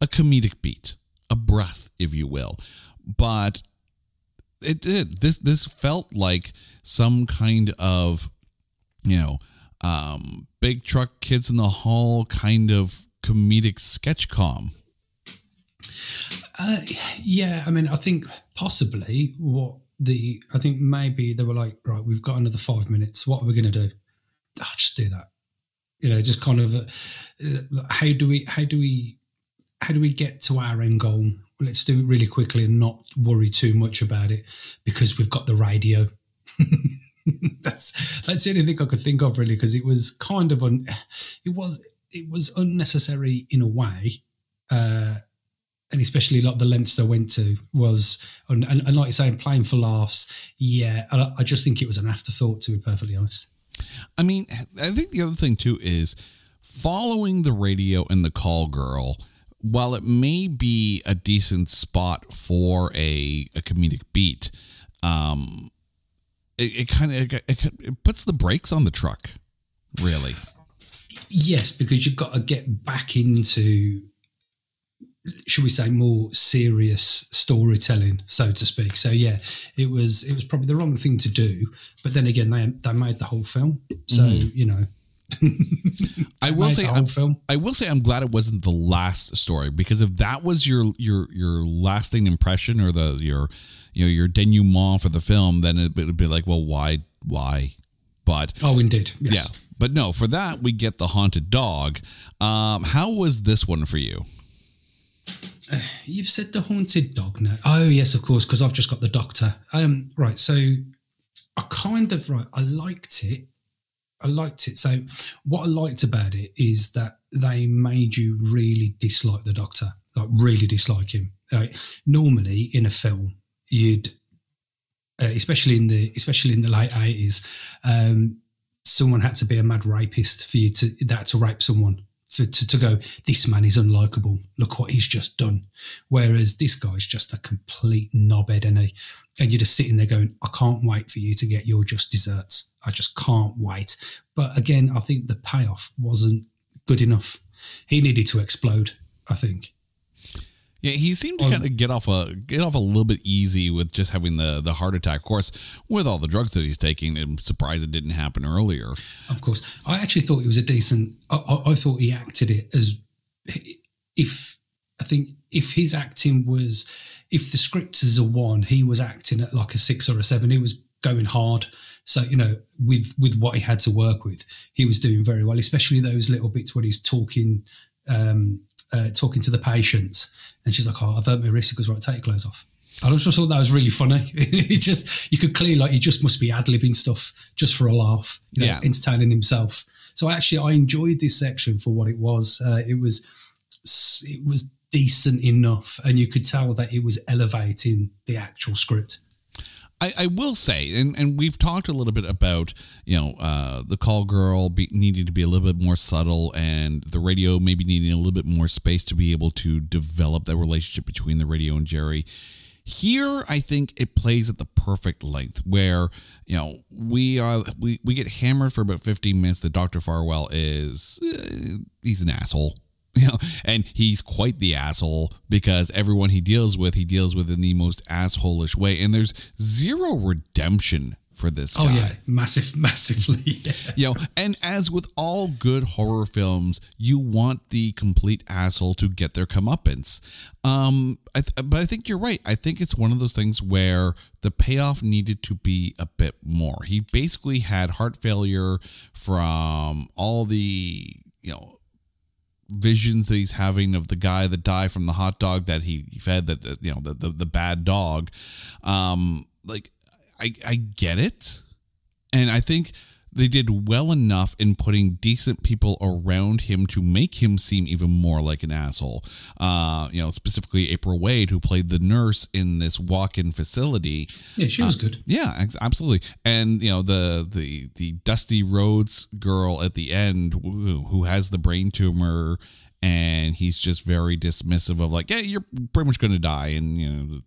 a comedic beat, a breath, if you will. But it did. This felt like some kind of, you know, big truck kids in the hall kind of comedic sketch com. Yeah, I mean, I think possibly I think maybe they were like, right, we've got another 5 minutes. What are we going to do? I'll just do that. You know, just kind of how do we get to our end goal? Let's do it really quickly and not worry too much about it because we've got the radio. That's the only thing I could think of really, because it was kind of it was unnecessary in a way, and especially like the lengths they went to was and like you say, playing for laughs. Yeah, I just think it was an afterthought, to be perfectly honest. I mean, I think the other thing too is following the radio and the call girl, while it may be a decent spot for a comedic beat, it puts the brakes on the truck, really. Yes, because you've got to get back into, should we say, more serious storytelling, so to speak. So yeah, it was probably the wrong thing to do. But then again, they made the whole film, so you know. I will say I'm glad it wasn't the last story, because if that was your lasting impression or your denouement for the film, then it would be like, well, why? But oh, indeed, yes. Yeah. But no, for that we get the haunted dog. How was this one for you? You've said the haunted dog now. Oh, yes, of course, because I've just got the doctor. Right, so I kind of, right, I liked it. So what I liked about it is that they made you really dislike the doctor, like really dislike him. Like, normally in a film, you'd, especially in the late 80s, someone had to be a mad rapist for you to rape someone. To go, this man is unlikable. Look what he's just done. Whereas this guy's just a complete knobhead, and you're just sitting there going, I can't wait for you to get your just desserts. I just can't wait. But again, I think the payoff wasn't good enough. He needed to explode, I think. Yeah, he seemed to kind of get off a little bit easy with just having the heart attack. Of course, with all the drugs that he's taking, I'm surprised it didn't happen earlier. Of course. I actually thought it was a decent... I thought he acted it as... I think if his acting was... If the script is a 1, he was acting at like a 6 or a 7. He was going hard. So, you know, with what he had to work with, he was doing very well, especially those little bits when he's talking... talking to the patients, and she's like, "Oh, I've hurt my wrist." He goes, "Right, take your clothes off." I just thought that was really funny. It just, you could clearly, like, he just must be ad-libbing stuff just for a laugh, you know, entertaining himself. So I enjoyed this section for what it was. It was decent enough, and you could tell that it was elevating the actual script. I will say, and we've talked a little bit about, you know, the call girl needing to be a little bit more subtle, and the radio maybe needing a little bit more space to be able to develop that relationship between the radio and Jerry. Here, I think it plays at the perfect length where, you know, we get hammered for about 15 minutes that Dr. Farwell is, he's an asshole. You know, and he's quite the asshole because everyone he deals with in the most asshole-ish way. And there's zero redemption for this guy. Oh, yeah. Massively. Yeah. You know, and as with all good horror films, you want the complete asshole to get their comeuppance. But I think you're right. I think it's one of those things where the payoff needed to be a bit more. He basically had heart failure from all the, you know, visions that he's having of the guy that died from the hot dog that he fed, that, you know, the bad dog. I get it, and I think they did well enough in putting decent people around him to make him seem even more like an asshole. You know, specifically April Wade, who played the nurse in this walk-in facility. Yeah, she was good. Yeah, absolutely. And, you know, the Dusty Rhodes girl at the end, who has the brain tumor, and he's just very dismissive of, like, yeah, you're pretty much going to die, and, you know...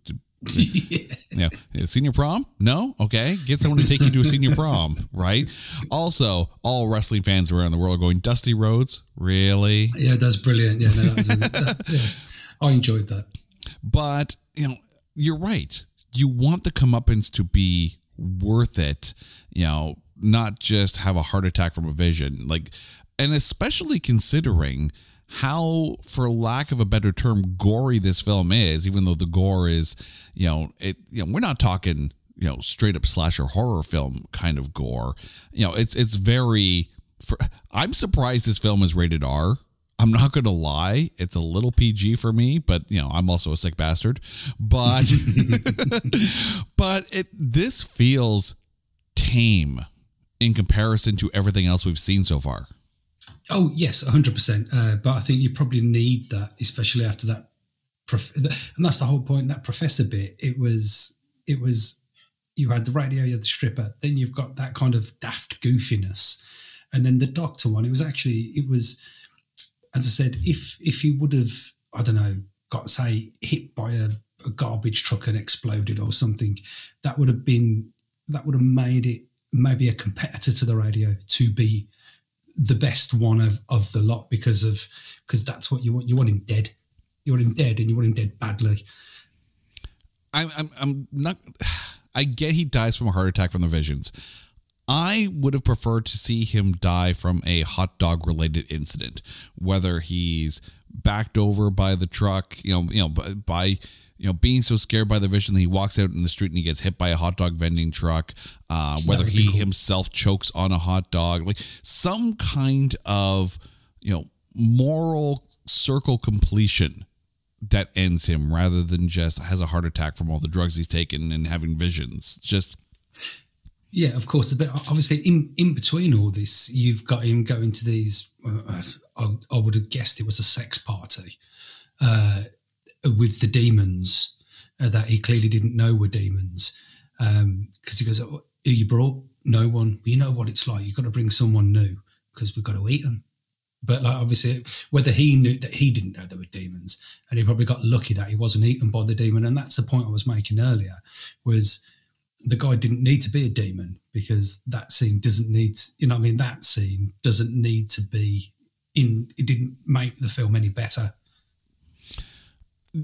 Yeah. Senior prom? No? Okay. Get someone to take you to a senior prom, right? Also, all wrestling fans around the world going, Dusty Rhodes? Really? Yeah, that's brilliant. Yeah, no, I enjoyed that. But, you know, you're right. You want the comeuppance to be worth it, you know, not just have a heart attack from a vision. Like, and especially considering how, for lack of a better term, gory this film is, even though the gore is, you know, it, you know, we're not talking, you know, straight up slasher horror film kind of gore. You know, it's very, I'm surprised this film is rated R. I'm not going to lie. It's a little PG for me, but, you know, I'm also a sick bastard, but, but this feels tame in comparison to everything else we've seen so far. Oh, yes, 100%. But I think you probably need that, especially after that. And that's the whole point, that professor bit. It was, you had the radio, you had the stripper, then you've got that kind of daft goofiness. And then the doctor one, it was, as I said, if he would have, I don't know, got, say, hit by a garbage truck and exploded or something, that would have made it maybe a competitor to the radio to be the best one of the lot, because that's what you want. You want him dead. You want him dead, and you want him dead badly. I'm not. I get he dies from a heart attack from the visions. I would have preferred to see him die from a hot dog related incident, whether he's backed over by the truck, you know, by you know, being so scared by the vision that he walks out in the street and he gets hit by a hot dog vending truck, whether he himself chokes on a hot dog, like some kind of, you know, moral circle completion that ends him, rather than just has a heart attack from all the drugs he's taken and having visions. Just. Yeah, of course. But obviously in between all this, you've got him going to these, I would have guessed it was a sex party, with the demons that he clearly didn't know were demons, because he goes, "Oh, who you brought? No one. You know what it's like. You've got to bring someone new because we've got to eat them." But, like, obviously, whether he knew that, he didn't know there were demons, and he probably got lucky that he wasn't eaten by the demon. And that's the point I was making earlier, was the guy didn't need to be a demon, because that scene doesn't need, you know what I mean, that scene doesn't need to be in. It didn't make the film any better.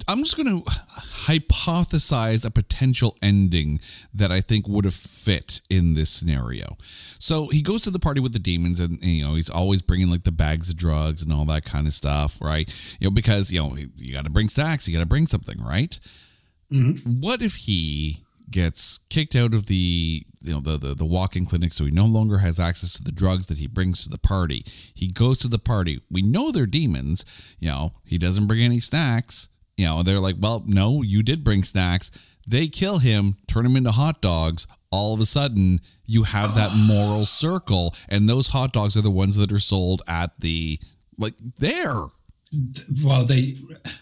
I'm just going to hypothesize a potential ending that I think would have fit in this scenario. So he goes to the party with the demons, and you know, he's always bringing like the bags of drugs and all that kind of stuff, right? You know, because you know, you got to bring snacks, you got to bring something, right? Mm-hmm. What if he gets kicked out of the, you know, the walk-in clinic, so he no longer has access to the drugs that he brings to the party? He goes to the party. We know they're demons. You know, he doesn't bring any snacks. You know, they're like, well, no, you did bring snacks. They kill him, turn him into hot dogs. All of a sudden, you have that moral circle, and those hot dogs are the ones that are sold at the, like, there. Well, they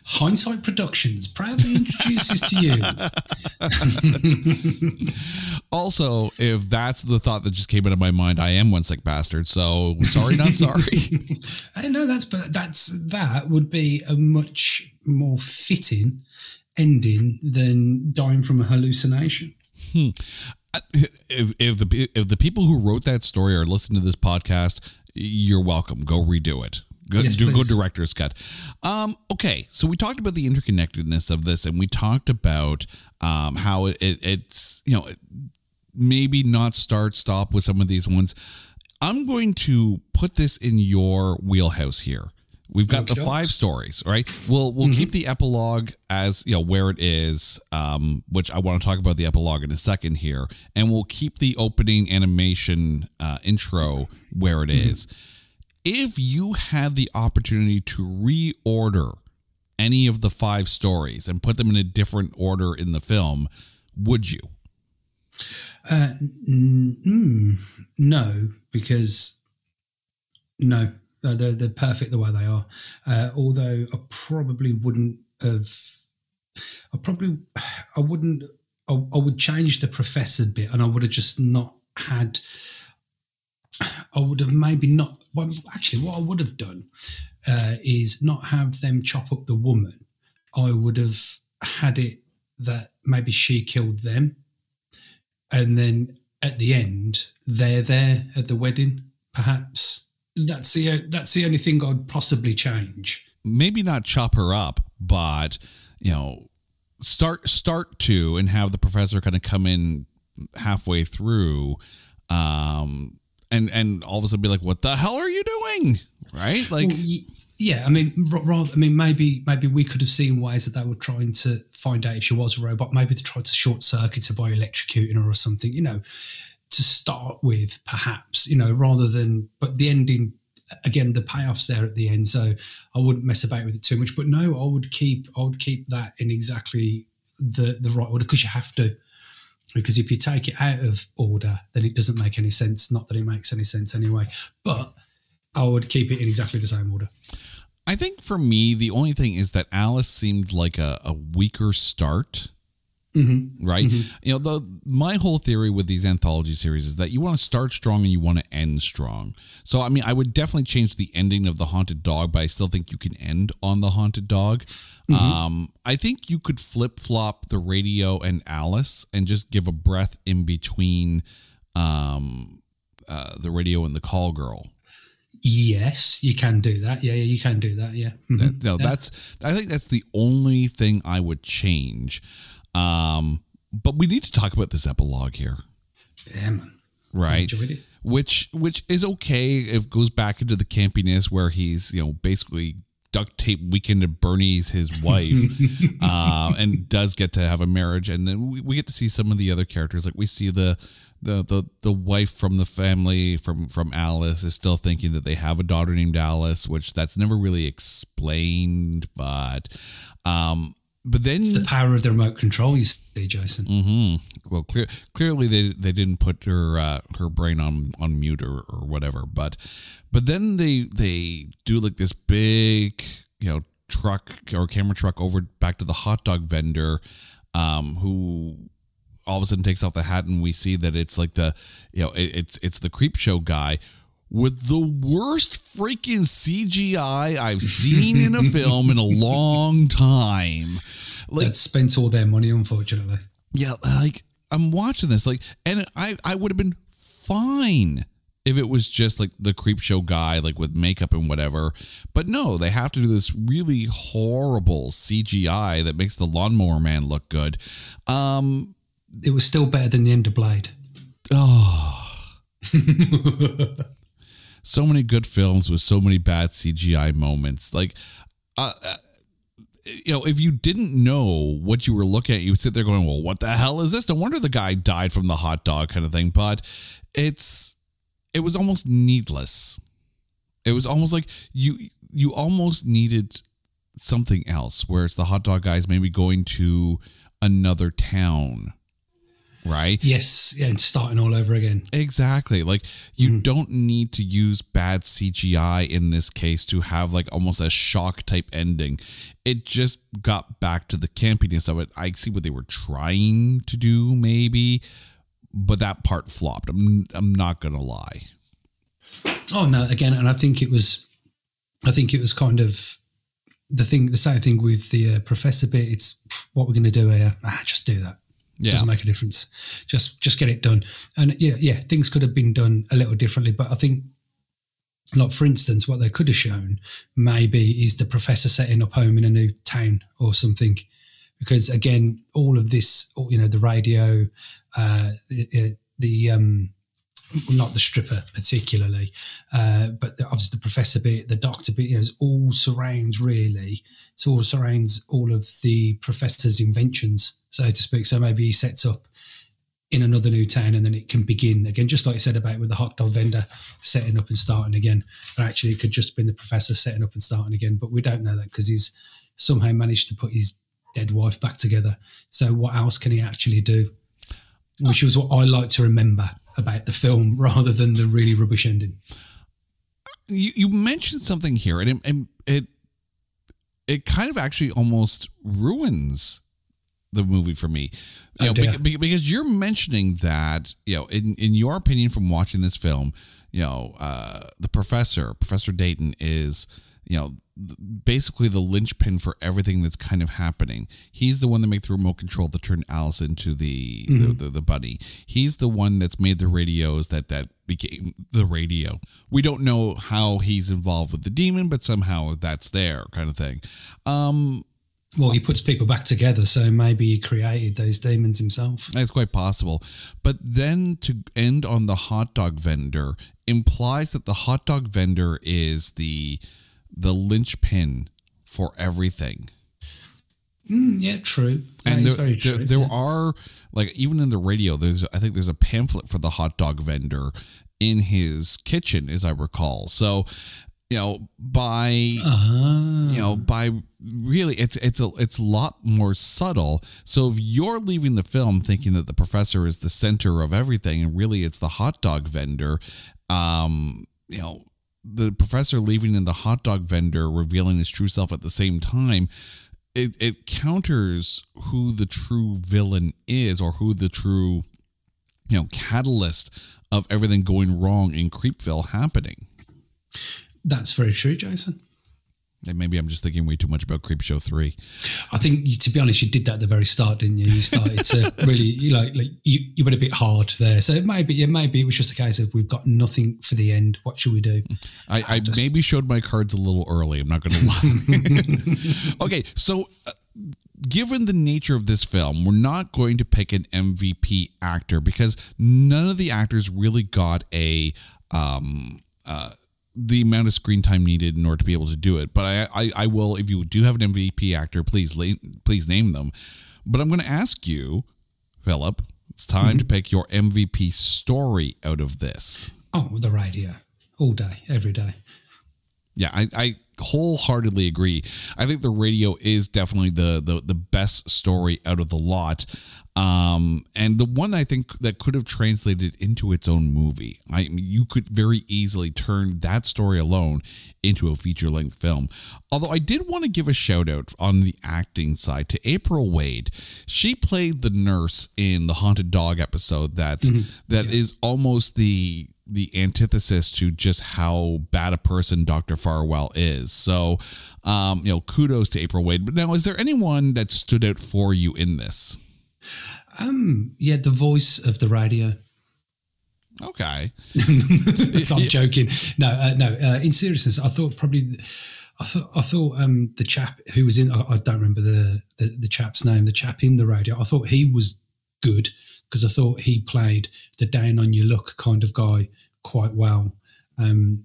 Hindsight Productions proudly introduces to you. Also, if that's the thought that just came out of my mind, I am one sick bastard. So sorry, not sorry. I know that would be a much more fitting ending than dying from a hallucination. If the people who wrote that story are listening to this podcast, you're welcome. Go redo it. Good, yes, good director's cut. Okay, so we talked about the interconnectedness of this, and we talked about how it's, you know, maybe not start, stop with some of these ones. I'm going to put this in your wheelhouse here. We've got the five stories, right? We'll mm-hmm. keep the epilogue as, you know, where it is, which I want to talk about the epilogue in a second here, and we'll keep the opening animation intro where it mm-hmm. is. If you had the opportunity to reorder any of the five stories and put them in a different order in the film, would you? No, because no, they're perfect the way they are. Although I probably wouldn't have, I would change the professor bit, and I would have just not had, I would have maybe not. Well, actually, what I would have done is not have them chop up the woman. I would have had it that maybe she killed them. And then at the end, they're there at the wedding, perhaps. That's the only thing I'd possibly change. Maybe not chop her up, but, you know, start to and have the professor kind of come in halfway through, And all of a sudden be like, what the hell are you doing? Right? Like, well, yeah, I mean, rather, I mean, maybe we could have seen ways that they were trying to find out if she was a robot. Maybe they tried to short circuit her by electrocuting her or something, you know, to start with, perhaps, you know, rather than, but the ending, again, the payoff's there at the end. So I wouldn't mess about with it too much, but no, I would keep that in exactly the right order, because you have to. Because if you take it out of order, then it doesn't make any sense. Not that it makes any sense anyway, but I would keep it in exactly the same order. I think for me, the only thing is that Alice seemed like a weaker start, mm-hmm. right? Mm-hmm. You know, my whole theory with these anthology series is that you want to start strong and you want to end strong. So, I mean, I would definitely change the ending of The Haunted Dog, but I still think you can end on The Haunted Dog. I think you could flip-flop the radio and Alice and just give a breath in between the radio and the call girl. Yes, you can do that. Yeah, you can do that. Yeah. Mm-hmm. I think that's the only thing I would change. But we need to talk about this epilogue here. Yeah, man. Right. I enjoyed it. Which is okay. It goes back into the campiness where he's, you know, basically duct tape Weekend at Bernie's his wife and does get to have a marriage, and then we get to see some of the other characters. Like we see the wife from the family from Alice is still thinking that they have a daughter named Alice, which that's never really explained, but then it's the power of the remote control, you say, Jason. Mm-hmm. Well, clearly they didn't put her brain on mute or whatever. But then they do like this big, you know, truck or camera truck over back to the hot dog vendor, who all of a sudden takes off the hat, and we see that it's like the, you know, it's the Creepshow guy. With the worst freaking CGI I've seen in a film in a long time. Like, that spent all their money, unfortunately. Yeah, like, I'm watching this, like, and I would have been fine if it was just like the Creepshow guy, like with makeup and whatever. But no, they have to do this really horrible CGI that makes the Lawnmower Man look good. It was still better than the end of Blade. Oh, so many good films with so many bad CGI moments. Like, you know, if you didn't know what you were looking at, you would sit there going, well, what the hell is this? No wonder the guy died from the hot dog kind of thing. But it was almost needless. It was almost like you almost needed something else, where it's the hot dog guy's maybe going to another town, right? Yes. Yeah, and starting all over again. Exactly. Like, you don't need to use bad CGI in this case to have like almost a shock type ending. It just got back to the campiness of it. I see what they were trying to do maybe, but that part flopped. I'm not going to lie. Oh no, again, and I think it was kind of the same thing with the professor bit. It's what we're going to do here. Just do that. Yeah. Doesn't make a difference. Just get it done. And yeah, things could have been done a little differently, but I think, like, for instance, what they could have shown maybe is the professor setting up home in a new town or something, because again, all of this, you know, the radio, not the stripper particularly, but obviously the professor bit, the doctor bit, you know, it all surrounds all of the professor's inventions, so to speak. So maybe he sets up in another new town and then it can begin again, just like you said about with the hot dog vendor setting up and starting again. And actually it could just have been the professor setting up and starting again, but we don't know that because he's somehow managed to put his dead wife back together. So what else can he actually do? Which was what I like to remember about the film rather than the really rubbish ending. You mentioned something here, and it kind of actually almost ruins the movie for me, because you're mentioning that, you know, in your opinion from watching this film, you know, the Professor Dayton is, you know, basically the linchpin for everything that's kind of happening. He's the one that makes the remote control that turned Alice into the bunny. He's the one that's made the radios that became the radio. We don't know how he's involved with the demon, but somehow that's there, kind of thing. Well, he puts people back together, so maybe he created those demons himself. That's quite possible. But then to end on the hot dog vendor implies that the hot dog vendor is the linchpin for everything. Yeah, true. And that very true. There are, like, even in the radio, I think there's a pamphlet for the hot dog vendor in his kitchen, as I recall. So, you know, really, it's a lot more subtle. So if you're leaving the film thinking that the professor is the center of everything, and really it's the hot dog vendor, you know, the professor leaving and the hot dog vendor revealing his true self at the same time, it counters who the true villain is, or who the true, you know, catalyst of everything going wrong in Creepville happening. That's very true, Jason. And maybe I'm just thinking way too much about Creepshow 3. I think, to be honest, you did that at the very start, didn't you? You started to really, you went a bit hard there. So maybe it was just a case of, we've got nothing for the end. What should we do? I maybe showed my cards a little early. I'm not going to lie. Okay, so given the nature of this film, we're not going to pick an MVP actor, because none of the actors really got the amount of screen time needed in order to be able to do it. But I will, if you do have an MVP actor, please name them. But I'm going to ask you, Philip, it's time to pick your MVP story out of this. Oh, the radio. All day, every day. Yeah, I wholeheartedly agree. I think the radio is definitely the best story out of the lot. And the one I think that could have translated into its own movie. You could very easily turn that story alone into a feature-length film. Although I did want to give a shout-out on the acting side to April Wade. She played the nurse in the Haunted Dog episode that is almost the antithesis to just how bad a person Dr. Farwell is. So, you know, kudos to April Wade. But now, is there anyone that stood out for you in this? Yeah, the voice of the radio. Okay. I'm joking. No, in seriousness, I thought the chap who was in, I don't remember the chap's name, the chap in the radio, I thought he was good because I thought he played the down on your luck kind of guy quite well. And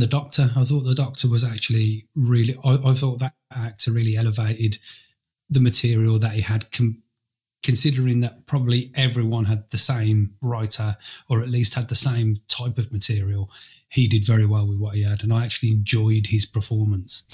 the doctor, I thought the doctor was actually really, I thought that actor really elevated the material that he had, considering that probably everyone had the same writer or at least had the same type of material. He did very well with what he had, and I actually enjoyed his performance.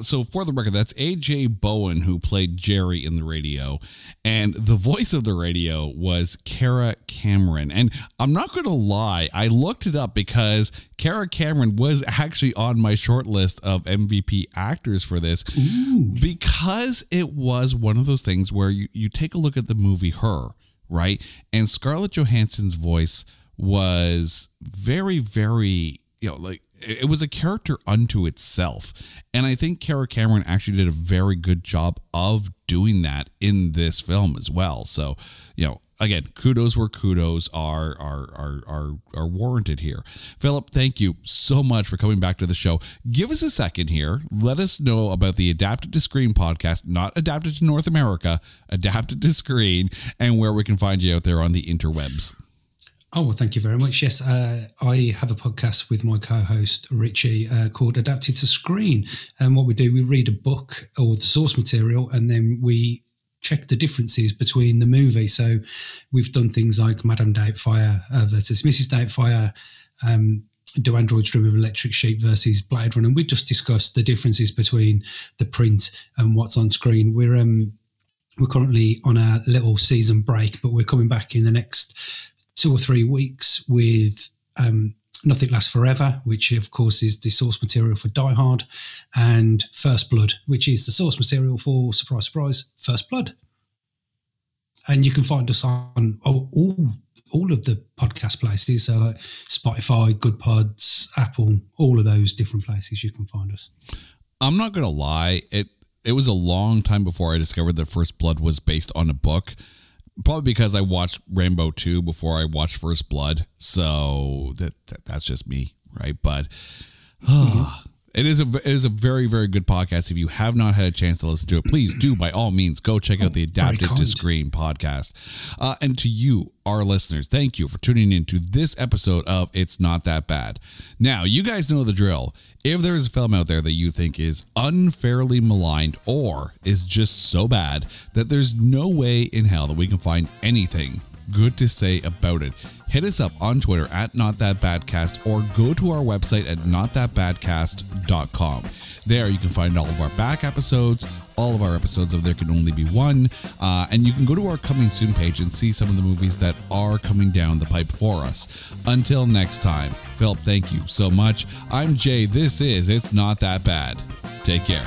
So for the record, that's AJ Bowen, who played Jerry in the radio, and the voice of the radio was Cara Cameron. And I'm not going to lie, I looked it up because Cara Cameron was actually on my short list of MVP actors for this. Ooh. Because it was one of those things where you take a look at the movie Her, right? And Scarlett Johansson's voice was very, very, it was a character unto itself. And I think Cara Cameron actually did a very good job of doing that in this film as well. So, again, kudos where kudos are warranted here. Philip, thank you so much for coming back to the show. Give us a second here. Let us know about the Adapted to Screen podcast, not Adapted to North America, Adapted to Screen, and where we can find you out there on the interwebs. Oh, well, thank you very much. Yes, I have a podcast with my co-host, Richie, called Adapted to Screen. And what we do, we read a book or the source material, and then we check the differences between the movie. So we've done things like Madame Doubtfire versus Mrs. Doubtfire, Do Androids Dream of Electric Sheep versus Blade Runner. And we just discussed the differences between the print and what's on screen. We're currently on a little season break, but we're coming back in the next 2 or 3 weeks with Nothing Lasts Forever, which of course is the source material for Die Hard, and First Blood, which is the source material for, surprise, surprise, First Blood. And you can find us on all of the podcast places, so like Spotify, Good Pods, Apple, all of those different places you can find us. I'm not going to lie, it was a long time before I discovered that First Blood was based on a book. Probably because I watched Rambo 2 before I watched First Blood. So that's just me, right? But it is a very, very good podcast. If you have not had a chance to listen to it, please do, by all means, go check out the Adapted to Screen podcast. And to you, our listeners, thank you for tuning in to this episode of It's Not That Bad. Now, you guys know the drill. If there is a film out there that you think is unfairly maligned or is just so bad that there's no way in hell that we can find anything good to say about it, hit us up on Twitter at NotThatBadCast or go to our website at NotThatBadCast.com. There you can find all of our back episodes, all of our episodes of There Can Only Be One, and you can go to our Coming Soon page and see some of the movies that are coming down the pipe for us. Until next time, Philip, thank you so much. I'm Jay. This is It's Not That Bad. Take care.